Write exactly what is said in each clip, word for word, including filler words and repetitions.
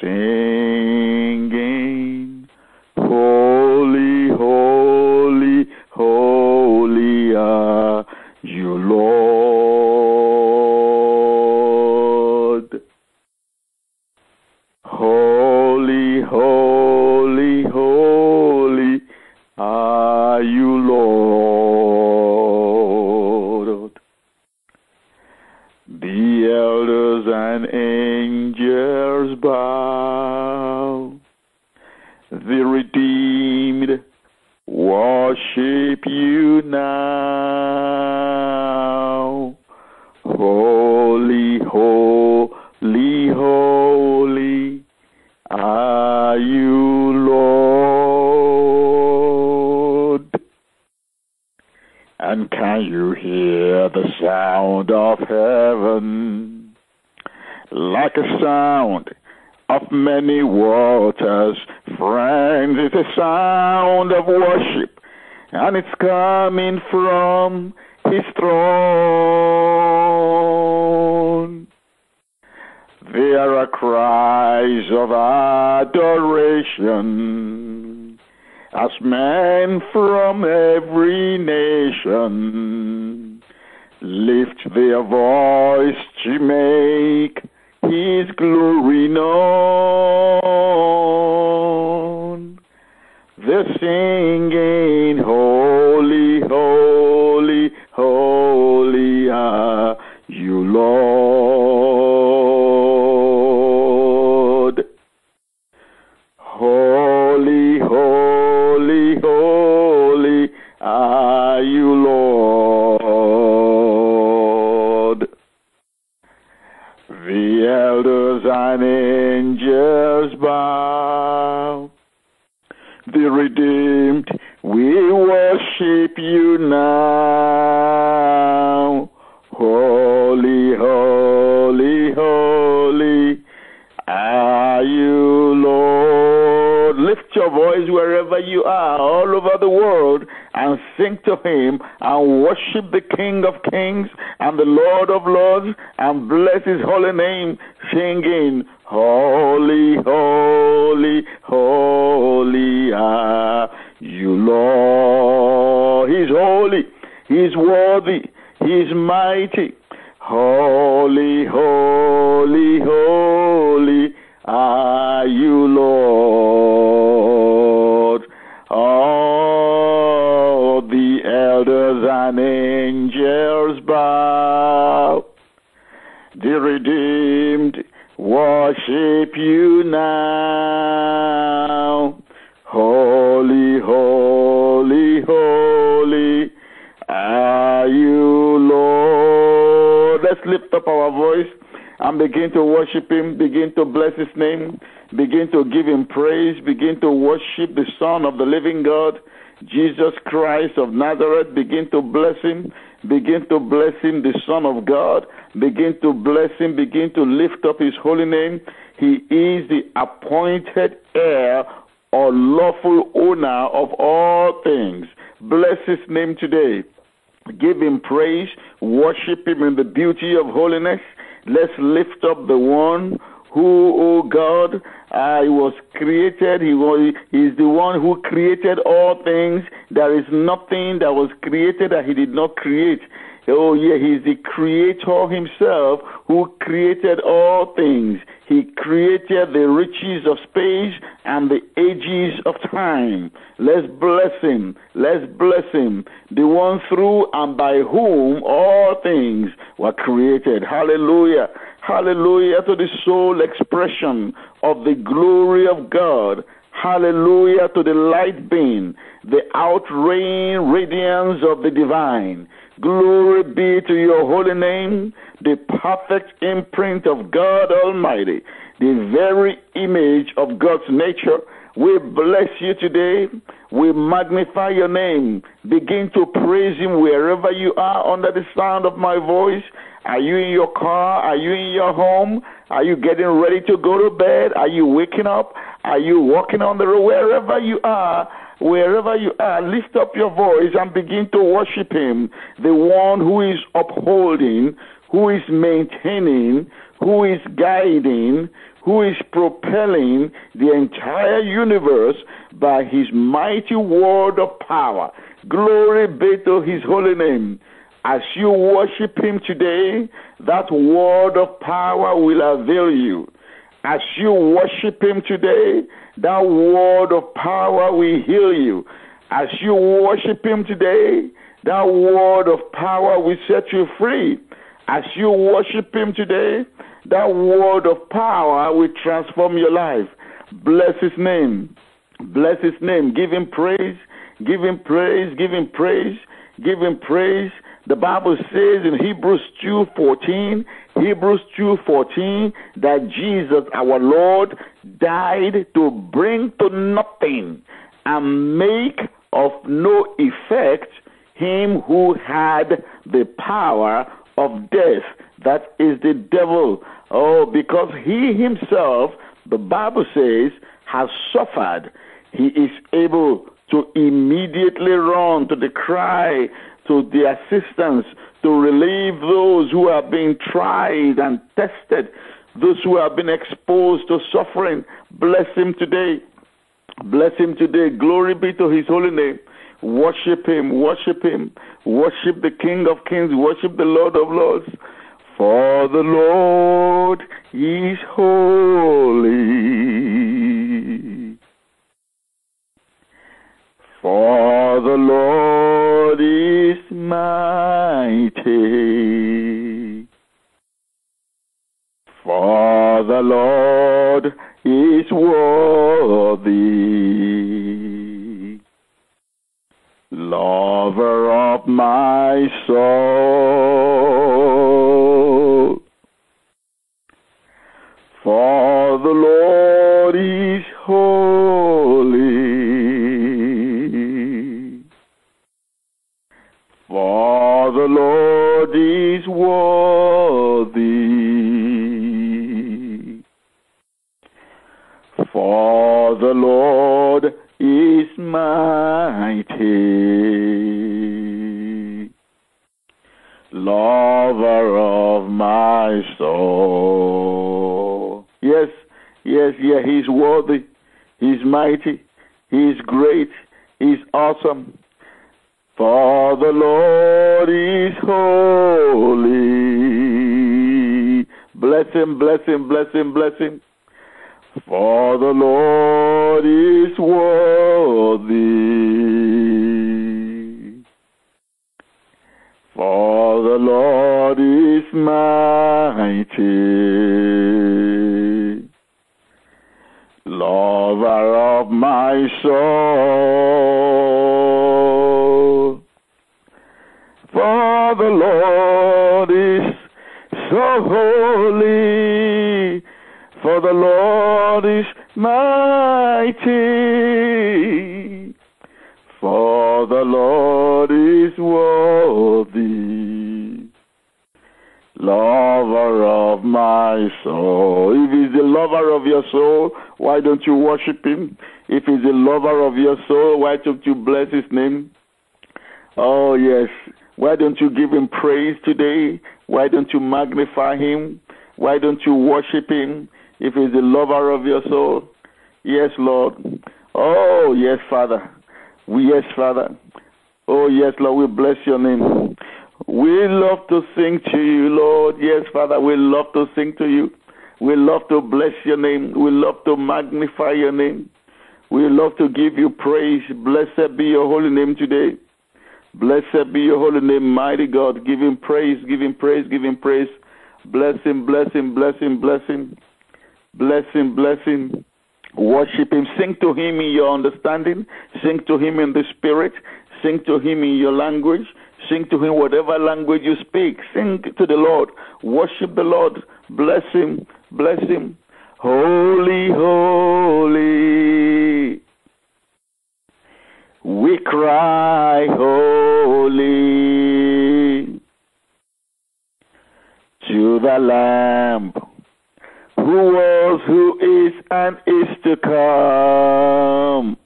singing, holy, holy, holy are you, Lord. Holy, holy, holy are you, Lord. The elders and angels bow, the redeemed worship you now. Holy, holy, holy are you, Lord. And can you hear the sound of heaven? Like a sound of many waters, friends, it's a sound of worship, and it's coming from his throne. There are cries of adoration as men from every nation lift their voice to make his glory known. They're singing, holy, holy, holy are you, Lord. Holy, holy, holy are you, Lord. The elders and angels bow, the redeemed, we worship you now. Holy, holy, holy are you, Lord. Lift your voice wherever you are, all over the world, and sing to him and worship the King of Kings and the Lord of Lords, and bless his holy name, singing, holy, holy, holy are you, Lord. He's holy, he's worthy, he's mighty. Holy, holy, holy are you, Lord. All the elders and angels bow, the redeemed worship you now. Holy, holy, holy are you, Lord. Let's lift up our voice and begin to worship him, begin to bless his name, begin to give him praise, begin to worship the Son of the living God, Jesus Christ of Nazareth. Begin to bless him, begin to bless him, the Son of God. Begin to bless him, begin to lift up his holy name. He is the appointed heir or lawful owner of all things. Bless his name today. Give him praise, worship him in the beauty of holiness. Let's lift up the one who, oh God, I was created. He was, he's the one who created all things. There is nothing that was created that he did not create. Oh yeah, he's the creator himself who created all things. He created the riches of space and the ages of time. Let's bless him. Let's bless him. The one through and by whom all things were created. Hallelujah. Hallelujah to the sole expression of the glory of God. Hallelujah to the light being, the outraying radiance of the divine. Glory be to your holy name, the perfect imprint of God Almighty, the very image of God's nature. We bless you today. We magnify your name. Begin to praise him wherever you are under the sound of my voice. Are you in your car? Are you in your home? Are you getting ready to go to bed? Are you waking up? Are you walking on the road? Wherever you are, wherever you are, lift up your voice and begin to worship him, the one who is upholding, who is maintaining, who is guiding, who is propelling the entire universe by his mighty word of power. Glory be to his holy name. As you worship him today, that word of power will avail you. As you worship him today, that word of power will heal you. As you worship him today, that word of power will set you free. As you worship him today, that word of power will transform your life. Bless his name. Bless his name. Give him praise. Give him praise. Give him praise. Give him praise. The Bible says in Hebrews two fourteen, Hebrews two fourteen, that Jesus, our Lord, died to bring to nothing and make of no effect him who had the power of death, that is the devil. Oh, because he himself, the Bible says, has suffered. He is able to immediately run to the cry, to the assistance, to relieve those who have been tried and tested, those who have been exposed to suffering. Bless him today. Bless him today. Glory be to his holy name. Worship him. Worship him. Worship the King of Kings. Worship the Lord of Lords. For the Lord is holy. For the Lord is mighty. For the Lord is worthy. Lover of my soul. For the Lord is holy. For the Lord is worthy. For the Lord is mighty. Lover of my soul. Yes, yes, yeah, he's worthy. He's mighty. He's great. He's awesome. For the Lord is holy. Bless him, bless him, bless him, bless him. For the Lord is worthy. For the Lord is mighty. Lover of my soul. For the Lord is so holy, for the Lord is mighty, for the Lord is worthy, lover of my soul. If he's the lover of your soul, why don't you worship him? If he's the lover of your soul, why don't you bless his name? Oh, yes. Why don't you give him praise today? Why don't you magnify him? Why don't you worship him if he's the lover of your soul? Yes, Lord. Oh, yes, Father. We, yes, Father. Oh, yes, Lord, we bless your name. We love to sing to you, Lord. Yes, Father, we love to sing to you. We love to bless your name. We love to magnify your name. We love to give you praise. Blessed be your holy name today. Blessed be your holy name, mighty God. Give him praise, give him praise, give him praise. Bless him, bless him, bless him, bless him. Bless him, bless him. Worship him. Sing to him in your understanding. Sing to him in the spirit. Sing to him in your language. Sing to him whatever language you speak. Sing to the Lord. Worship the Lord. Bless him, bless him. Holy, holy. We cry, holy, to the Lamb, who was, who is, and is to come.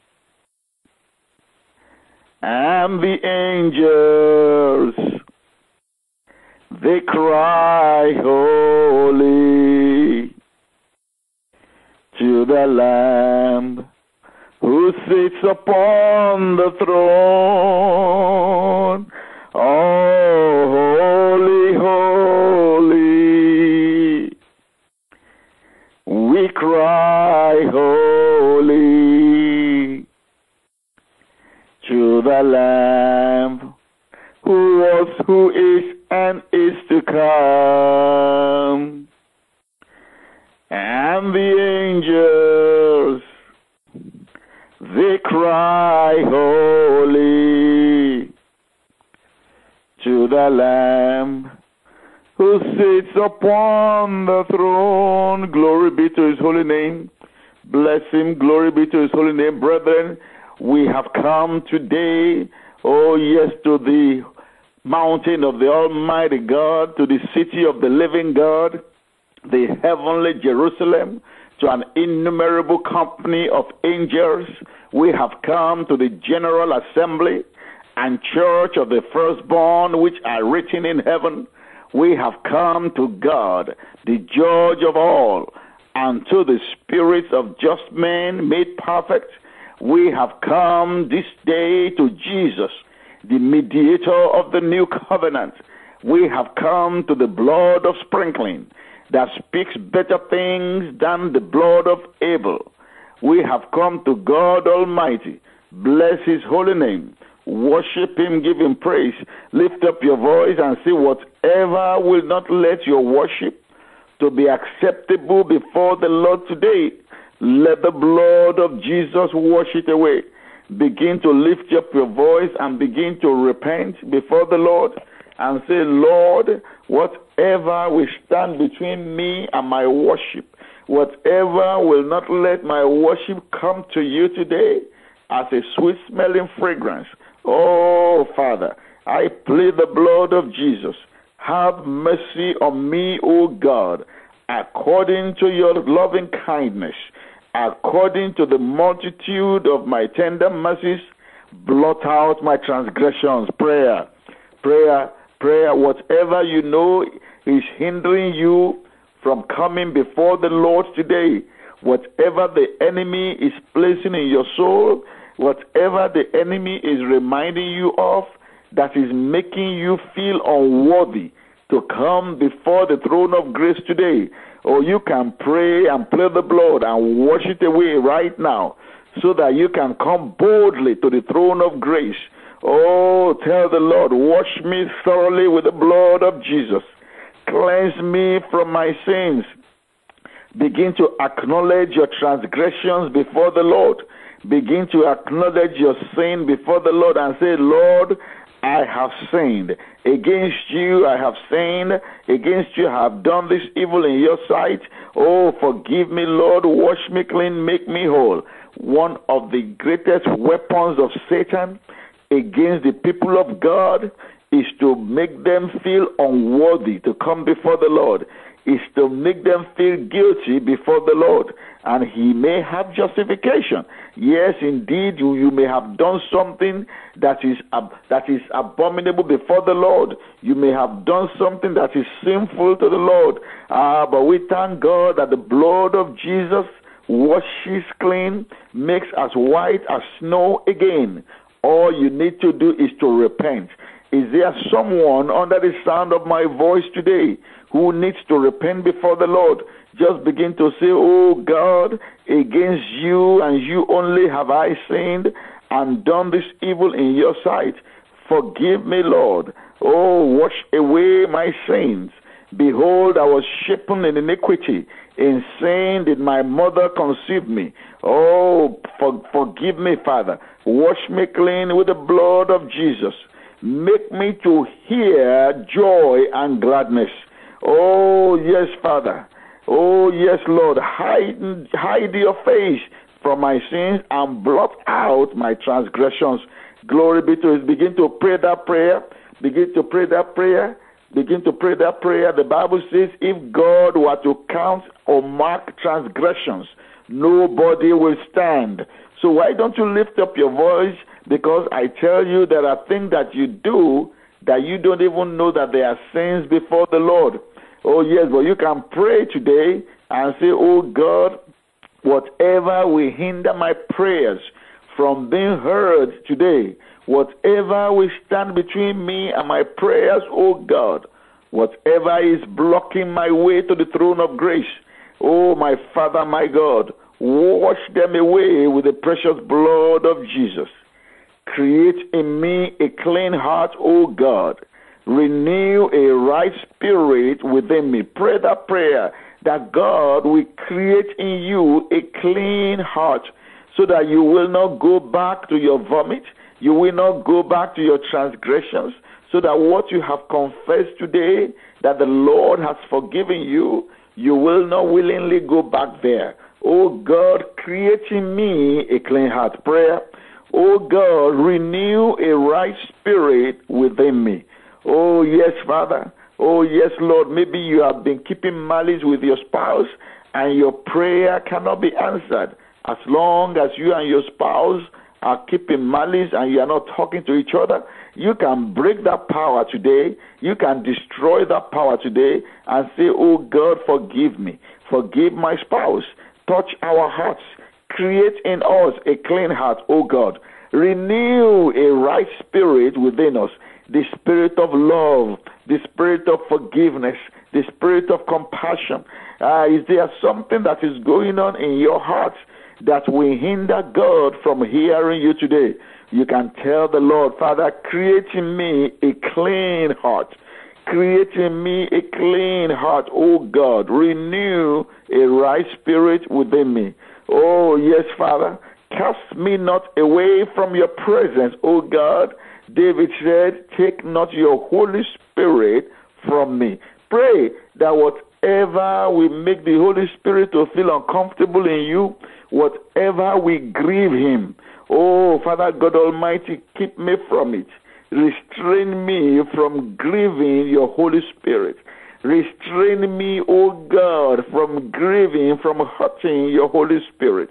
And the angels, they cry, holy, to the Lamb who sits upon the throne. Oh, holy, holy, we cry holy to the Lamb who was, who is, and is to come. And the angels, they cry holy to the Lamb who sits upon the throne. Glory be to his holy name. Bless him. Glory be to his holy name. Brethren, we have come today, oh yes, to the mountain of the Almighty God, to the city of the living God, the heavenly Jerusalem, to an innumerable company of angels. We have come to the general assembly and church of the firstborn which are written in heaven. We have come to God, the judge of all, and to the spirits of just men made perfect. We have come this day to Jesus, the mediator of the new covenant. We have come to the blood of sprinkling that speaks better things than the blood of Abel. We have come to God Almighty. Bless his holy name. Worship him, give him praise. Lift up your voice and say, whatever will not let your worship to be acceptable before the Lord today, let the blood of Jesus wash it away. Begin to lift up your voice and begin to repent before the Lord and say, Lord, whatever will stand between me and my worship, whatever will not let my worship come to you today as a sweet-smelling fragrance, oh, Father, I plead the blood of Jesus. Have mercy on me, O God, according to your loving kindness, according to the multitude of my tender mercies, blot out my transgressions. Prayer, prayer, prayer. Whatever you know is hindering you from coming before the Lord today, whatever the enemy is placing in your soul, whatever the enemy is reminding you of that is making you feel unworthy to come before the throne of grace today, or oh, you can pray and plead the blood and wash it away right now so that you can come boldly to the throne of grace. Oh, tell the Lord, wash me thoroughly with the blood of Jesus. Cleanse me from my sins. Begin to acknowledge your transgressions before the Lord. Begin to acknowledge your sin before the Lord and say, Lord, I have sinned. Against you I have sinned. Against you I have done this evil in your sight. Oh, forgive me, Lord. Wash me clean. Make me whole. One of the greatest weapons of Satan against the people of God is to make them feel unworthy to come before the Lord, is to make them feel guilty before the Lord. And he may have justification. Yes, indeed, you, you may have done something that is ab- that is abominable before the Lord. You may have done something that is sinful to the Lord. Ah, but we thank God that the blood of Jesus washes clean, makes as white as snow again. All you need to do is to repent. Is there someone under the sound of my voice today who needs to repent before the Lord? Just begin to say, oh God, against you and you only have I sinned and done this evil in your sight. Forgive me, Lord. Oh, wash away my sins. Behold, I was shapen in iniquity. In sin did my mother conceive me. Oh, for, forgive me, Father. Wash me clean with the blood of Jesus. Make me to hear joy and gladness. Oh, yes, Father. Oh, yes, Lord. Hide, hide your face from my sins and blot out my transgressions. Glory be to it. Begin to pray that prayer. Begin to pray that prayer. Begin to pray that prayer. The Bible says, if God were to count or mark transgressions, nobody will stand. So why don't you lift up your voice? Because I tell you, there are things that you do that you don't even know that they are sins before the Lord. Oh, yes, but you can pray today and say, oh, God, Whatever will hinder my prayers from being heard today, whatever will stand between me and my prayers, oh God, whatever is blocking my way to the throne of grace, oh my Father, my God, wash them away with the precious blood of Jesus. Create in me a clean heart, O God. Renew a right spirit within me. Pray that prayer that God will create in you a clean heart so that you will not go back to your vomit. You will not go back to your transgressions, so that what you have confessed today that the Lord has forgiven you, you will not willingly go back there. O God, create in me a clean heart. Prayer. O God, renew a right spirit within me. Oh, yes, Father. Oh, yes, Lord. Maybe you have been keeping malice with your spouse and your prayer cannot be answered. As long as you and your spouse are keeping malice and you are not talking to each other, you can break that power today. You can destroy that power today and say, oh, God, forgive me. Forgive my spouse. Touch our hearts. Create in us a clean heart, O God. Renew a right spirit within us, the spirit of love, the spirit of forgiveness, the spirit of compassion. Uh, is there something that is going on in your heart that will hinder God from hearing you today? You can tell the Lord, Father, create in me a clean heart. Create in me a clean heart, O God. Renew a right spirit within me. Oh, yes, Father, cast me not away from your presence, O God. David said, take not your Holy Spirit from me. Pray that whatever will make the Holy Spirit to feel uncomfortable in you, whatever will grieve him, oh, Father God Almighty, keep me from it. Restrain me from grieving your Holy Spirit. Restrain me, O God, from grieving, from hurting your Holy Spirit.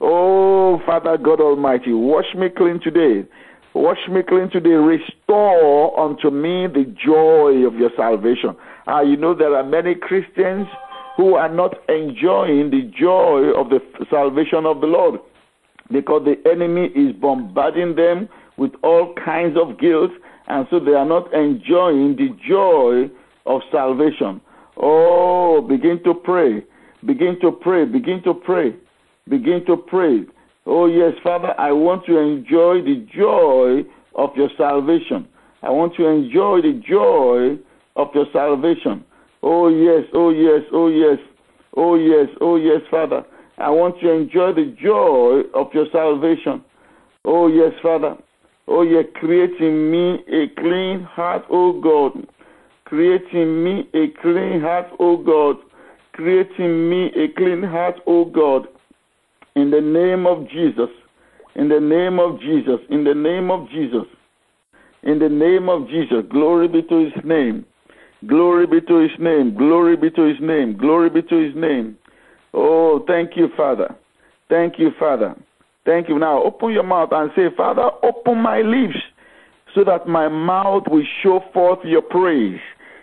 Oh, Father God Almighty, wash me clean today. Wash me clean today. Restore unto me the joy of your salvation. Ah, you know, there are many Christians who are not enjoying the joy of the salvation of the Lord because the enemy is bombarding them with all kinds of guilt, and so they are not enjoying the joy of salvation. Oh, begin to pray. Begin to pray. Begin to pray. Begin to pray. Oh, yes, Father, I want to enjoy the joy of your salvation. I want to enjoy the joy of your salvation. Oh, yes, oh, yes, oh, yes. Oh, yes, oh, yes, Father. I want to enjoy the joy of your salvation. Oh, yes, Father. Oh, yes, create in me a clean heart, O God. Create in me a clean heart, O God. Create in me a clean heart, O God. In the name of Jesus. In the name of Jesus. In the name of Jesus. In the name of Jesus. Glory be to his name. Glory be to his name. Glory be to his name. Glory be to his name. Oh, thank you, Father. Thank you, Father. Thank you. Now open your mouth and say, Father, open my lips so that my mouth will show forth your praise.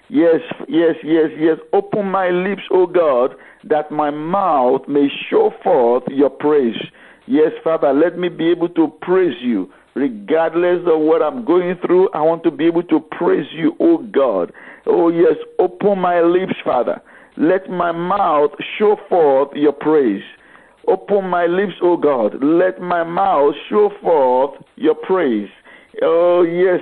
Yes, yes, yes, yes. Open my lips, O God, that my mouth may show forth your praise. Yes, Father, let me be able to praise you. Regardless of what I'm going through, I want to be able to praise you, O God. Oh, yes, open my lips, Father. Let my mouth show forth your praise. Open my lips, O God. Let my mouth show forth your praise. Oh, yes,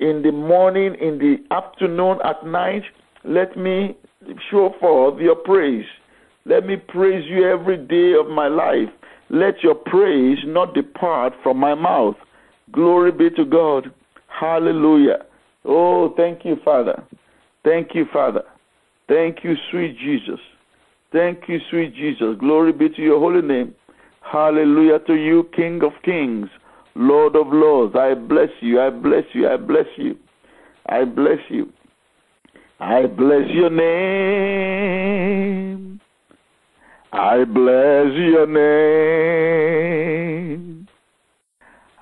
in the morning, in the afternoon, at night, let me show forth your praise. Let me praise you every day of my life. Let your praise not depart from my mouth. Glory be to God. Hallelujah. Oh, thank you, Father. Thank you, Father. Thank you, sweet Jesus. Thank you, sweet Jesus. Glory be to your holy name. Hallelujah to you, King of kings, Lord of lords. I bless you. I bless you. I bless you. I bless you. I bless your name. I bless your name.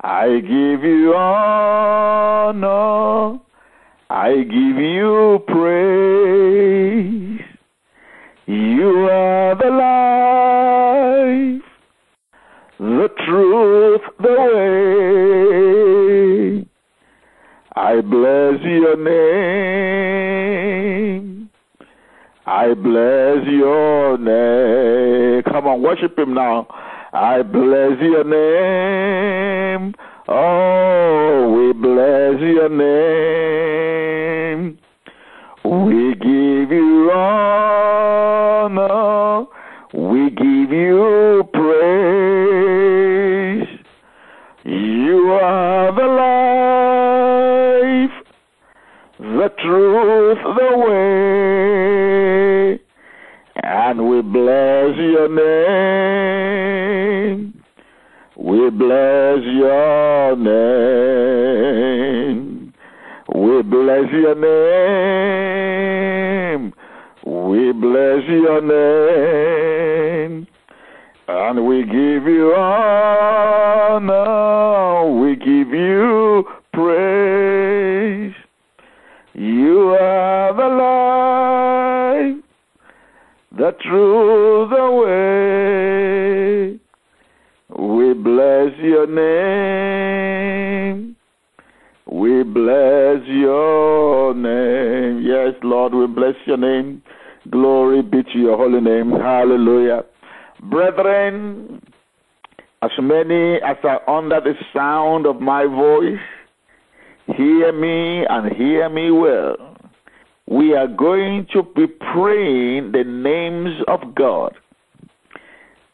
I give you honor. I give you praise. You are the light the truth, the way. I bless your name. I bless your name. Come on, worship him now. I bless your name. Oh, we bless your name. We give you honor. We give you praise. You are the life, the truth, the way, and we bless your name. We bless your name. We bless your name. We bless your name. And we give you honor. We give you praise. You are the light, the truth, the way. We bless your name. We bless your name. Yes, Lord, we bless your name. Glory be to your holy name. Hallelujah. Brethren, as many as are under the sound of my voice, hear me and hear me well. We are going to be praying the names of God.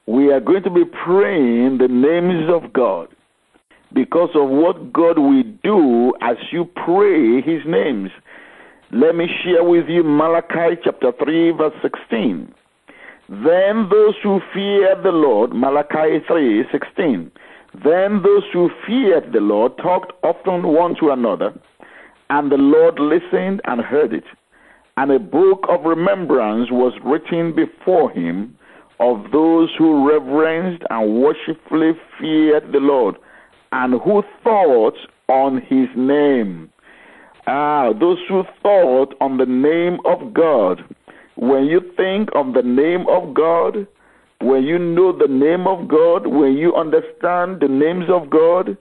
We are going to be praying the names of God because of what God will do as you pray his names. Let me share with you Malachi chapter three, verse sixteen. Then those who feared the Lord, Malachi three, sixteen. Then those who feared the Lord talked often one to another, and the Lord listened and heard it. And a book of remembrance was written before him of those who reverenced and worshipfully feared the Lord, and who thought on his name. Ah, those who thought on the name of God. When you think of the name of God, when you know the name of God, when you understand the names of God,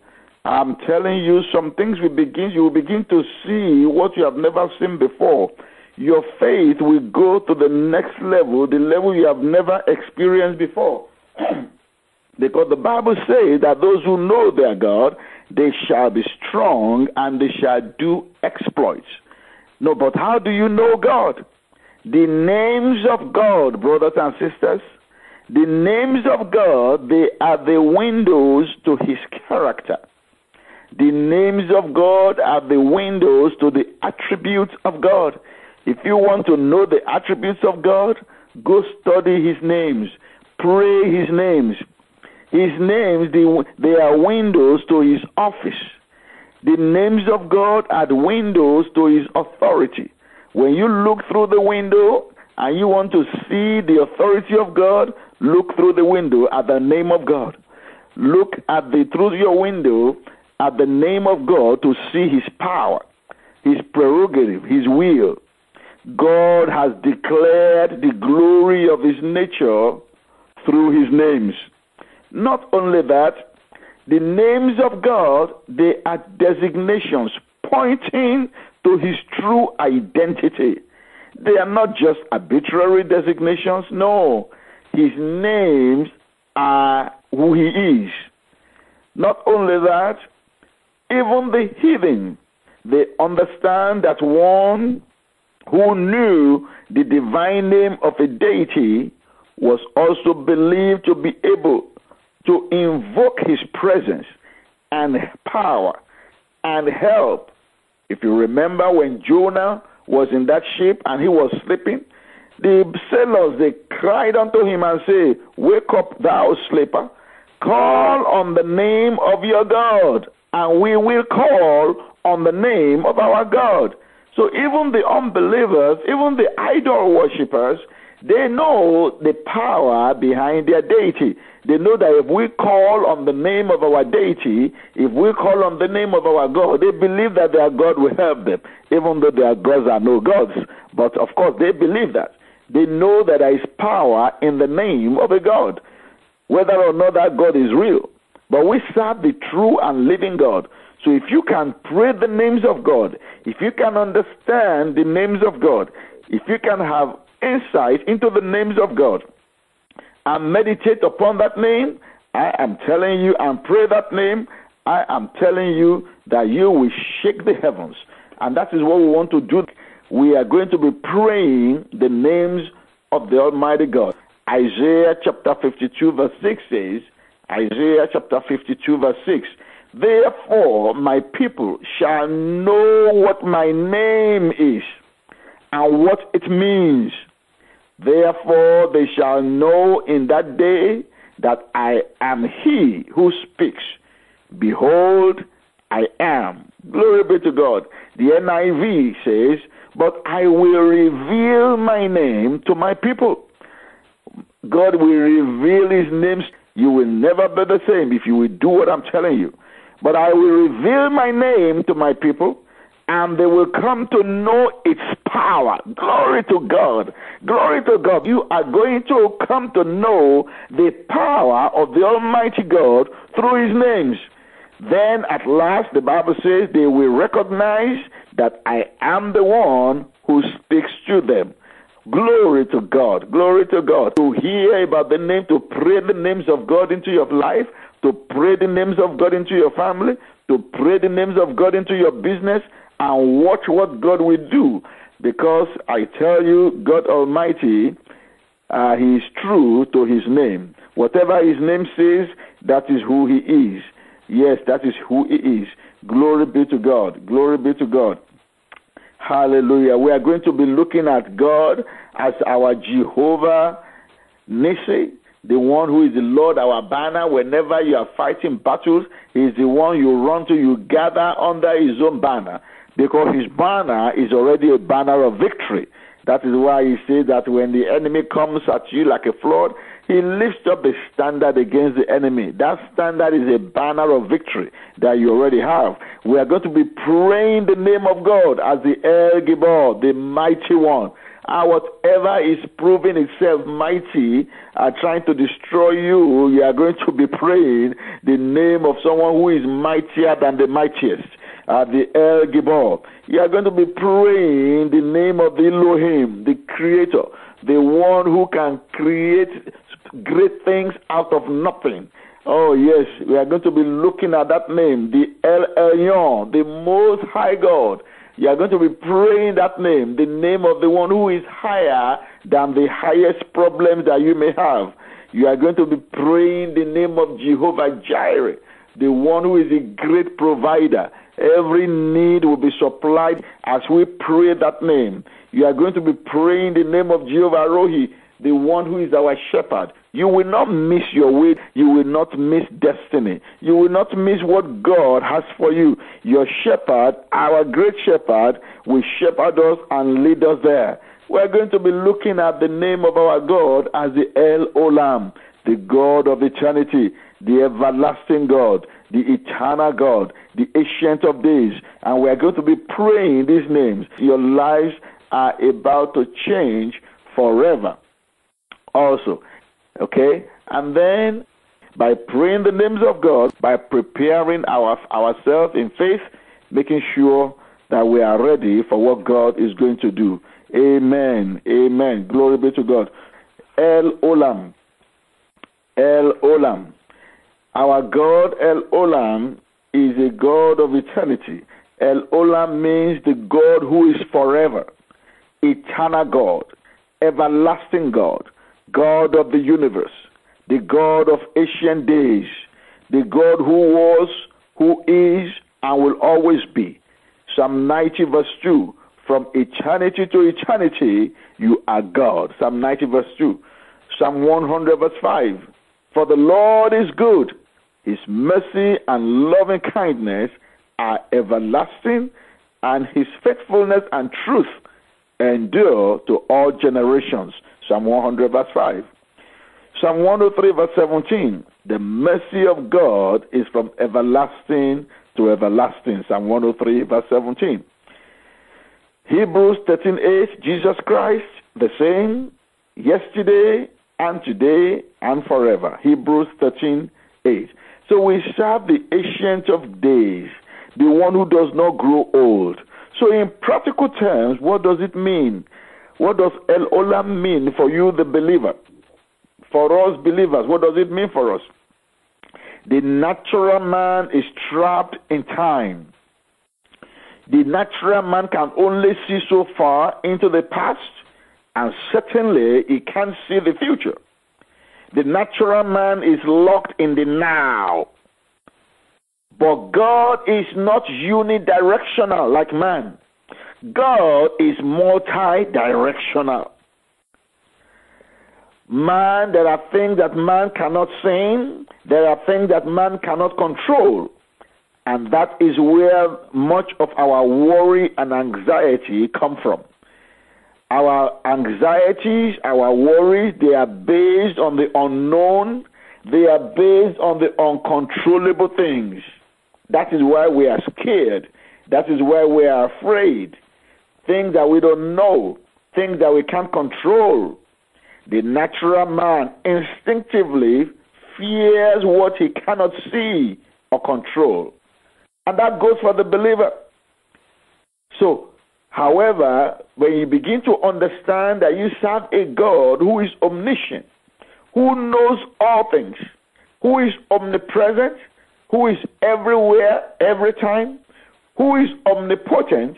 I'm telling you, some things will begin, you will begin to see what you have never seen before. Your faith will go to the next level, the level you have never experienced before. Because the Bible says that those who know their God, they shall be strong and they shall do exploits. No, but how do you know God? The names of God, brothers and sisters, the names of God, they are the windows to his character. The names of God are the windows to the attributes of God. If you want to know the attributes of God, go study his names. Pray his names. His names, they, they are windows to his office. The names of God are the windows to his authority. When you look through the window and you want to see the authority of God, look through the window at the name of God. Look at the through your window at the name of God to see his power, his prerogative, his will. God has declared the glory of his nature through his names. Not only that, the names of God, they are designations pointing to his true identity. They are not just arbitrary designations. No, his names are who he is. Not only that, even the heathen, they understand that one who knew the divine name of a deity was also believed to be able to invoke his presence and power and help. If you remember when Jonah was in that ship and he was sleeping, the sailors, they cried unto him and said, "Wake up, thou sleeper, call on the name of your God, and we will call on the name of our God." So even the unbelievers, even the idol worshippers, they know the power behind their deity. They know that if we call on the name of our deity, if we call on the name of our God, they believe that their God will help them, even though their gods are no gods. But of course, they believe that. They know that there is power in the name of a God, whether or not that God is real. But we serve the true and living God. So if you can pray the names of God, if you can understand the names of God, if you can have insight into the names of God and meditate upon that name, I am telling you, and pray that name, I am telling you that you will shake the heavens. And that is what we want to do. We are going to be praying the names of the Almighty God. Isaiah chapter fifty-two verse six says, Isaiah chapter fifty-two verse six, therefore my people shall know what my name is and what it means. Therefore they shall know in that day that I am he who speaks. Behold, I am. Glory be to God. The N I V says, but I will reveal my name to my people. God will reveal his names. You will never be the same if you will do what I'm telling you. But I will reveal my name to my people, and they will come to know its power. Glory to God. Glory to God. You are going to come to know the power of the Almighty God through his names. Then at last, the Bible says, they will recognize that I am the one who speaks to them. Glory to God. Glory to God. To hear about the name, to pray the names of God into your life, to pray the names of God into your family, to pray the names of God into your business, and watch what God will do. Because I tell you, God Almighty, uh, he is true to his name. Whatever his name says, that is who he is. Yes, that is who he is. Glory be to God. Glory be to God. Hallelujah. We are going to be looking at God as our Jehovah Nissi, the one who is the Lord, our banner. Whenever you are fighting battles, he is the one you run to, you gather under his own banner, because his banner is already a banner of victory. That is why he says that when the enemy comes at you like a flood, he lifts up a standard against the enemy. That standard is a banner of victory that you already have. We are going to be praying the name of God as the El Gibor, the mighty one. Uh, whatever is proving itself mighty, uh, trying to destroy you, you are going to be praying the name of someone who is mightier than the mightiest, uh, the El Gibor. You are going to be praying the name of the Elohim, the creator, the one who can create great things out of nothing. Oh yes, we are going to be looking at that name, the El Elyon, the Most High God. You are going to be praying that name, the name of the one who is higher than the highest problems that you may have. You are going to be praying the name of Jehovah Jireh, the one who is a great provider. Every need will be supplied as we pray that name. You are going to be praying the name of Jehovah Rohi, the one who is our shepherd. You will not miss your way. You will not miss destiny. You will not miss what God has for you. Your shepherd, our great shepherd, will shepherd us and lead us there. We're going to be looking at the name of our God as the El Olam, the God of eternity, the everlasting God, the eternal God, the ancient of days. And we're going to be praying these names. Your lives are about to change forever. Also, okay, and then by praying the names of God, by preparing our ourselves in faith, making sure that we are ready for what God is going to do. Amen. Amen. Glory be to God. El Olam. El Olam. Our God, El Olam, is a God of eternity. El Olam means the God who is forever, eternal God, everlasting God, God of the universe, the God of ancient days, the God who was, who is, and will always be. Psalm ninety verse two, from eternity to eternity, you are God. Psalm ninety verse two. Psalm one hundred verse five, for the Lord is good, his mercy and loving kindness are everlasting, and his faithfulness and truth endure to all generations. Psalm one hundred verse five. Psalm one hundred three verse seventeen, the mercy of God is from everlasting to everlasting. Psalm one hundred three verse seventeen. Hebrews thirteen eight, Jesus Christ the same yesterday and today and forever. Hebrews thirteen eight. So we serve the Ancient of Days, the one who does not grow old. So in practical terms, what does it mean? What does El Olam mean for you, the believer? For us believers, what does it mean for us? The natural man is trapped in time. The natural man can only see so far into the past, and certainly he can't see the future. The natural man is locked in the now. But God is not unidirectional like man. God is multi-directional. Man, there are things that man cannot sing. There are things that man cannot control. And that is where much of our worry and anxiety come from. Our anxieties, our worries, they are based on the unknown. They are based on the uncontrollable things. That is why we are scared. That is why we are afraid. Things that we don't know. Things that we can't control. The natural man instinctively fears what he cannot see or control. And that goes for the believer. So, however, when you begin to understand that you serve a God who is omniscient, who knows all things, who is omnipresent, who is everywhere, every time, who is omnipotent,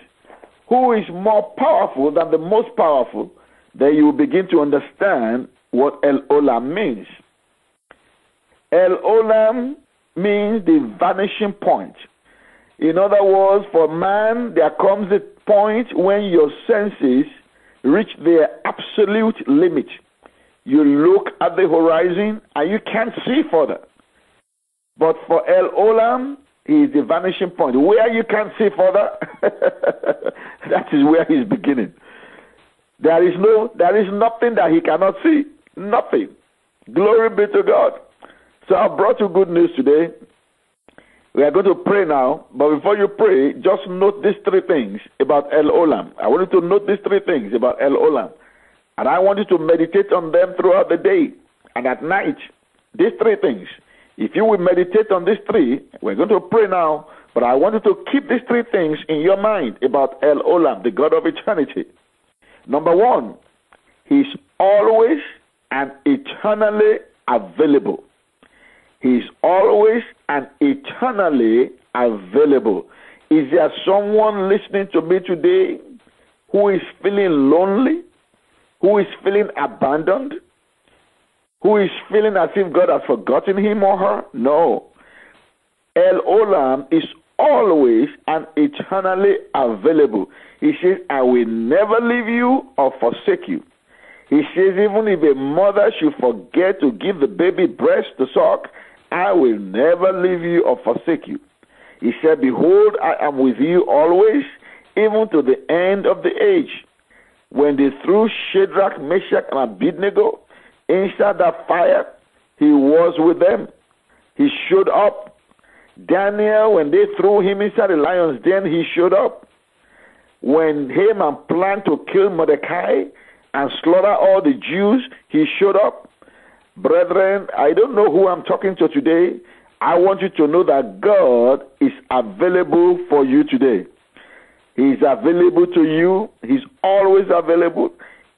who is more powerful than the most powerful, then you will begin to understand what El Olam means. El Olam means the vanishing point. In other words, for man, there comes a point when your senses reach their absolute limit. You look at the horizon and you can't see further. But for El Olam, he is the vanishing point. Where you can't see further, that is where he's beginning. There is no, there is nothing that he cannot see. Nothing. Glory be to God. So I brought you good news today. We are going to pray now, but before you pray, just note these three things about El Olam. I want you to note these three things about El Olam. And I want you to meditate on them throughout the day and at night. These three things. If you will meditate on these three, we're going to pray now, but I want you to keep these three things in your mind about El Olam, the God of eternity. Number one, he's always and eternally available. He's always and eternally available. Is there someone listening to me today who is feeling lonely, who is feeling abandoned, who is feeling as if God has forgotten him or her? No. El Olam is always and eternally available. He says, I will never leave you or forsake you. He says, even if a mother should forget to give the baby breast to suck, I will never leave you or forsake you. He said, behold, I am with you always, even to the end of the age. When they threw Shadrach, Meshach, and Abednego inside that fire, he was with them. He showed up. Daniel, when they threw him inside the lion's den, he showed up. When Haman planned to kill Mordecai and slaughter all the Jews, he showed up. Brethren, I don't know who I'm talking to today. I want you to know that God is available for you today. He's available to you. He's always available.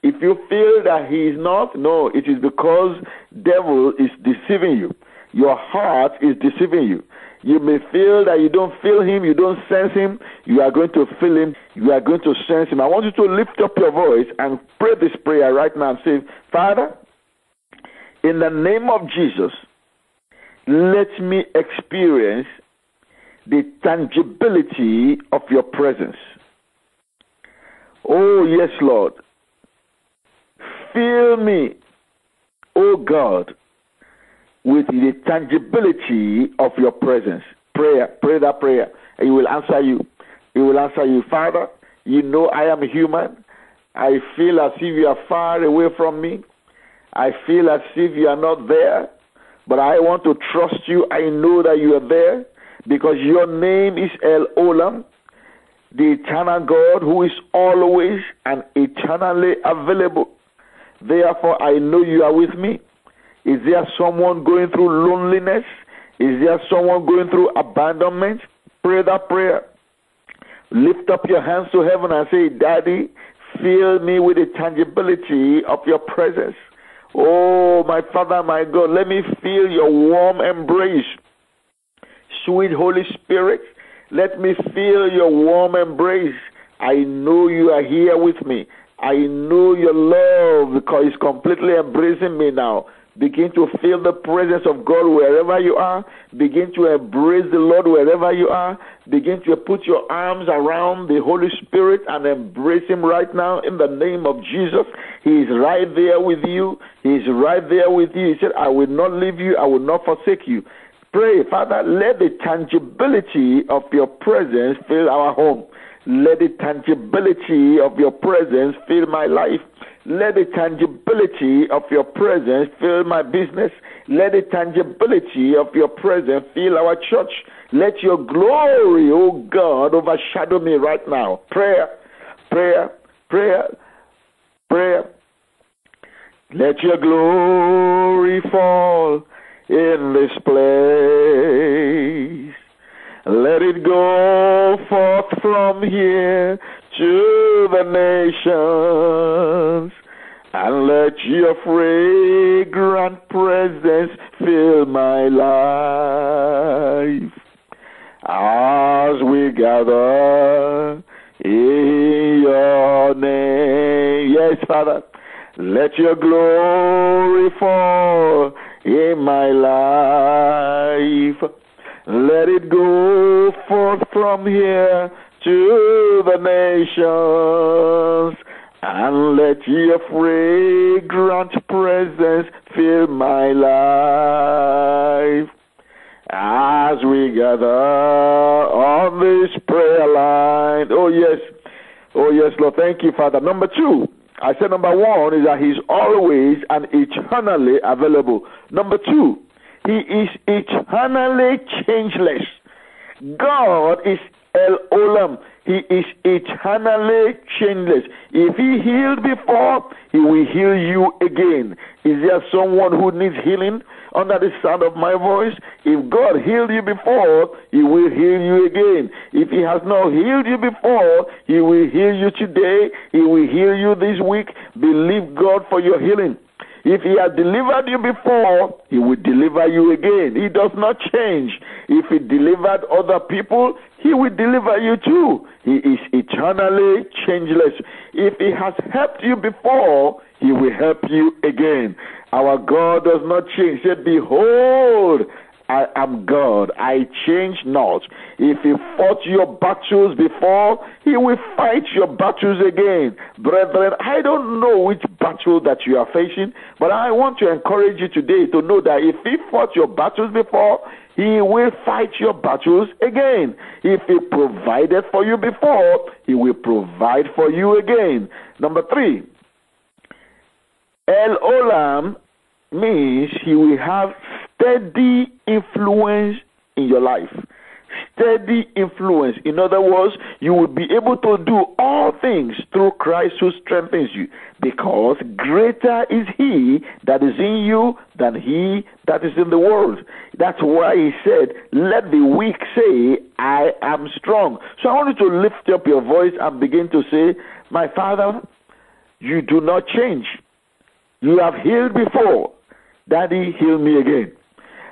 If you feel that he is not, no, it is because devil is deceiving you. Your heart is deceiving you. You may feel that you don't feel him, you don't sense him. You are going to feel him. You are going to sense him. I want you to lift up your voice and pray this prayer right now and say, Father, in the name of Jesus, let me experience the tangibility of your presence. Oh, yes, Lord. Fill me, oh God, with the tangibility of your presence. Prayer, pray that prayer, and he will answer you. He will answer you. Father, you know I am human. I feel as if you are far away from me. I feel as if you are not there. But I want to trust you. I know that you are there because your name is El Olam, the eternal God who is always and eternally available. Therefore, I know you are with me. Is there someone going through loneliness? Is there someone going through abandonment? Pray that prayer. Lift up your hands to heaven and say, Daddy, fill me with the tangibility of your presence. Oh, my Father, my God, let me feel your warm embrace. Sweet Holy Spirit, let me feel your warm embrace. I know you are here with me. I know your love because it's completely embracing me now. Begin to feel the presence of God wherever you are. Begin to embrace the Lord wherever you are. Begin to put your arms around the Holy Spirit and embrace him right now in the name of Jesus. He is right there with you. He is right there with you. He said, I will not leave you. I will not forsake you. Pray, Father, let the tangibility of your presence fill our home. Let the tangibility of your presence fill my life. Let the tangibility of your presence fill my business. Let the tangibility of your presence fill our church. Let your glory, oh God, overshadow me right now. Prayer, prayer, prayer, prayer. Let your glory fall in this place. Let it go forth from here to the nations, and let your fragrant presence fill my life. As we gather in your name, yes, Father, let your glory fall in my life. Let it go forth from here to the nations, and let your fragrant presence fill my life. As we gather on this prayer line, oh yes, oh yes, Lord, thank you, Father. Number two, I said number one is that he's always and eternally available. Number two, he is eternally changeless. God is El Olam. He is eternally changeless. If he healed before, he will heal you again. Is there someone who needs healing under the sound of my voice? If God healed you before, he will heal you again. If he has not healed you before, he will heal you today. He will heal you this week. Believe God for your healing. If he had delivered you before, he will deliver you again. He does not change. If he delivered other people, he will deliver you too. He is eternally changeless. If he has helped you before, he will help you again. Our God does not change. He said, behold, I am God. I change not. If he fought your battles before, he will fight your battles again. Brethren, I don't know which battle that you are facing, but I want to encourage you today to know that if he fought your battles before, he will fight your battles again. If he provided for you before, he will provide for you again. Number three, El Olam means he will have steady influence in your life. Steady influence. In other words, you will be able to do all things through Christ who strengthens you, because greater is he that is in you than he that is in the world. That's why he said, let the weak say, I am strong. So I want you to lift up your voice and begin to say, my Father, you do not change. You have healed before. Daddy, heal me again.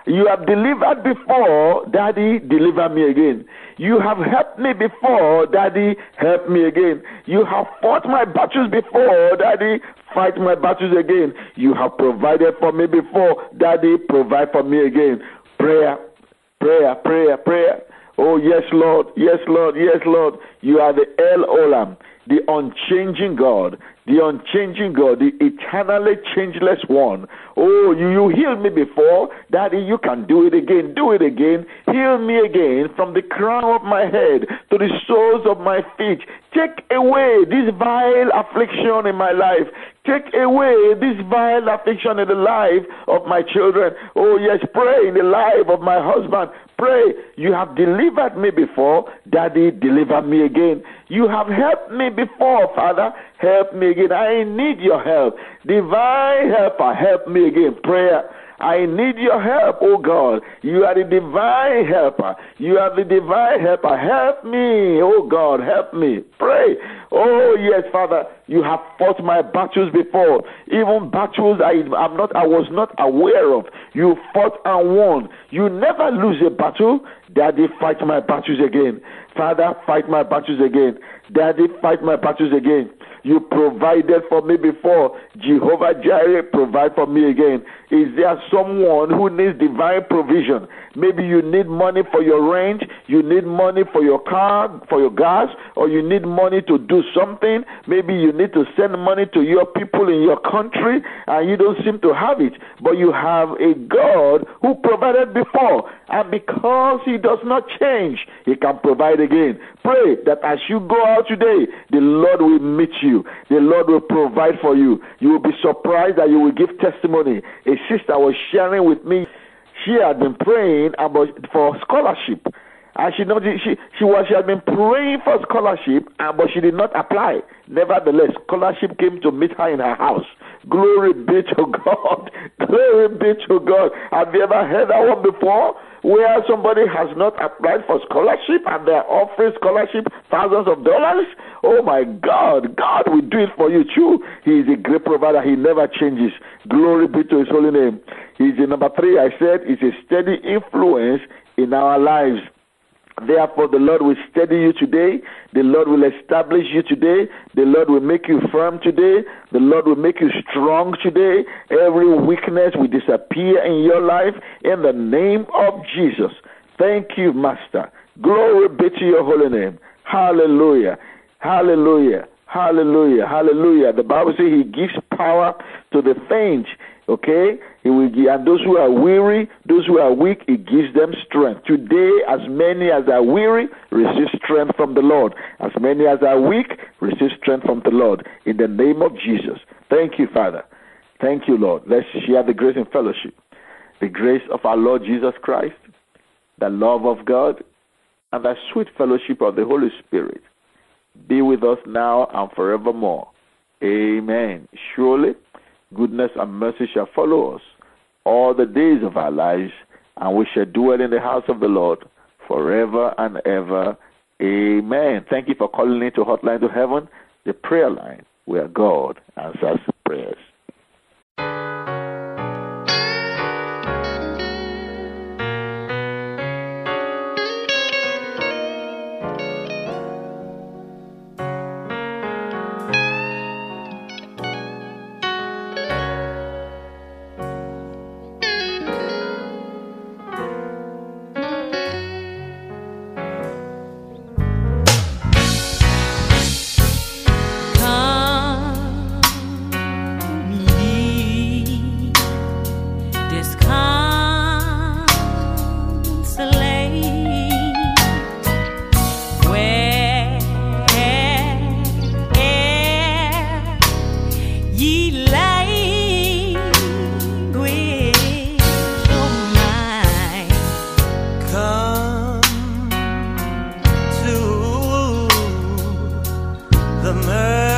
You have delivered before, Daddy, deliver me again. You have helped me before, Daddy, help me again. You have fought my battles before, Daddy, fight my battles again. You have provided for me before, Daddy, provide for me again. Prayer, prayer, prayer, prayer. Oh, yes, Lord, yes, Lord, yes, Lord. You are the El Olam, the unchanging God, the unchanging God, the eternally changeless one. Oh, you, you healed me before. Daddy, you can do it again. Do it again. Heal me again from the crown of my head to the soles of my feet. Take away this vile affliction in my life. Take away this vile affliction in the life of my children. Oh, yes, pray in the life of my husband. Pray, you have delivered me before. Daddy, deliver me again. You have helped me before, Father. Help me again. I need your help. Divine helper, help me again. Prayer. I need your help, oh God. You are the divine helper. You are the divine helper. Help me, oh God, help me. Pray. Oh, yes, Father, you have fought my battles before, even battles I am not, I was not aware of. You fought and won. You never lose a battle. Daddy, fight my battles again. Father, fight my battles again. Daddy, fight my battles again. You provided for me before. Jehovah Jireh, provide for me again. Is there someone who needs divine provision? Maybe you need money for your rent, you need money for your car, for your gas, or you need money to do something. Maybe you need to send money to your people in your country, and you don't seem to have it. But you have a God who provided before, and because He does not change, He can provide again. Pray that as you go out today, the Lord will meet you. The Lord will provide for you. You will be surprised that you will give testimony. A sister was sharing with me. She had been praying about for scholarship, and she not she she was she had been praying for scholarship, and but she did not apply. Nevertheless, scholarship came to meet her in her house. Glory be to God. Glory be to God. Have you ever heard that one before? Where somebody has not applied for scholarship and they are offering scholarship thousands of dollars? Oh my God, God will do it for you too. He is a great provider. He never changes. Glory be to His holy name. He's the number three. I said it's a steady influence in our lives. Therefore, the Lord will steady you today. The Lord will establish you today. The Lord will make you firm today. The Lord will make you strong today. Every weakness will disappear in your life in the name of Jesus. Thank you, Master. Glory be to your holy name. Hallelujah. Hallelujah. Hallelujah. Hallelujah. The Bible says He gives power to the faint. Okay, He will give, and those who are weary, those who are weak, He gives them strength. Today, as many as are weary, receive strength from the Lord. As many as are weak, receive strength from the Lord. In the name of Jesus. Thank you, Father. Thank you, Lord. Let's share the grace and fellowship. The grace of our Lord Jesus Christ, the love of God, and the sweet fellowship of the Holy Spirit be with us now and forevermore. Amen. Surely, goodness and mercy shall follow us all the days of our lives, and we shall dwell in the house of the Lord forever and ever. Amen. Thank you for calling into Hotline to Heaven, the prayer line where God answers prayers. The mercy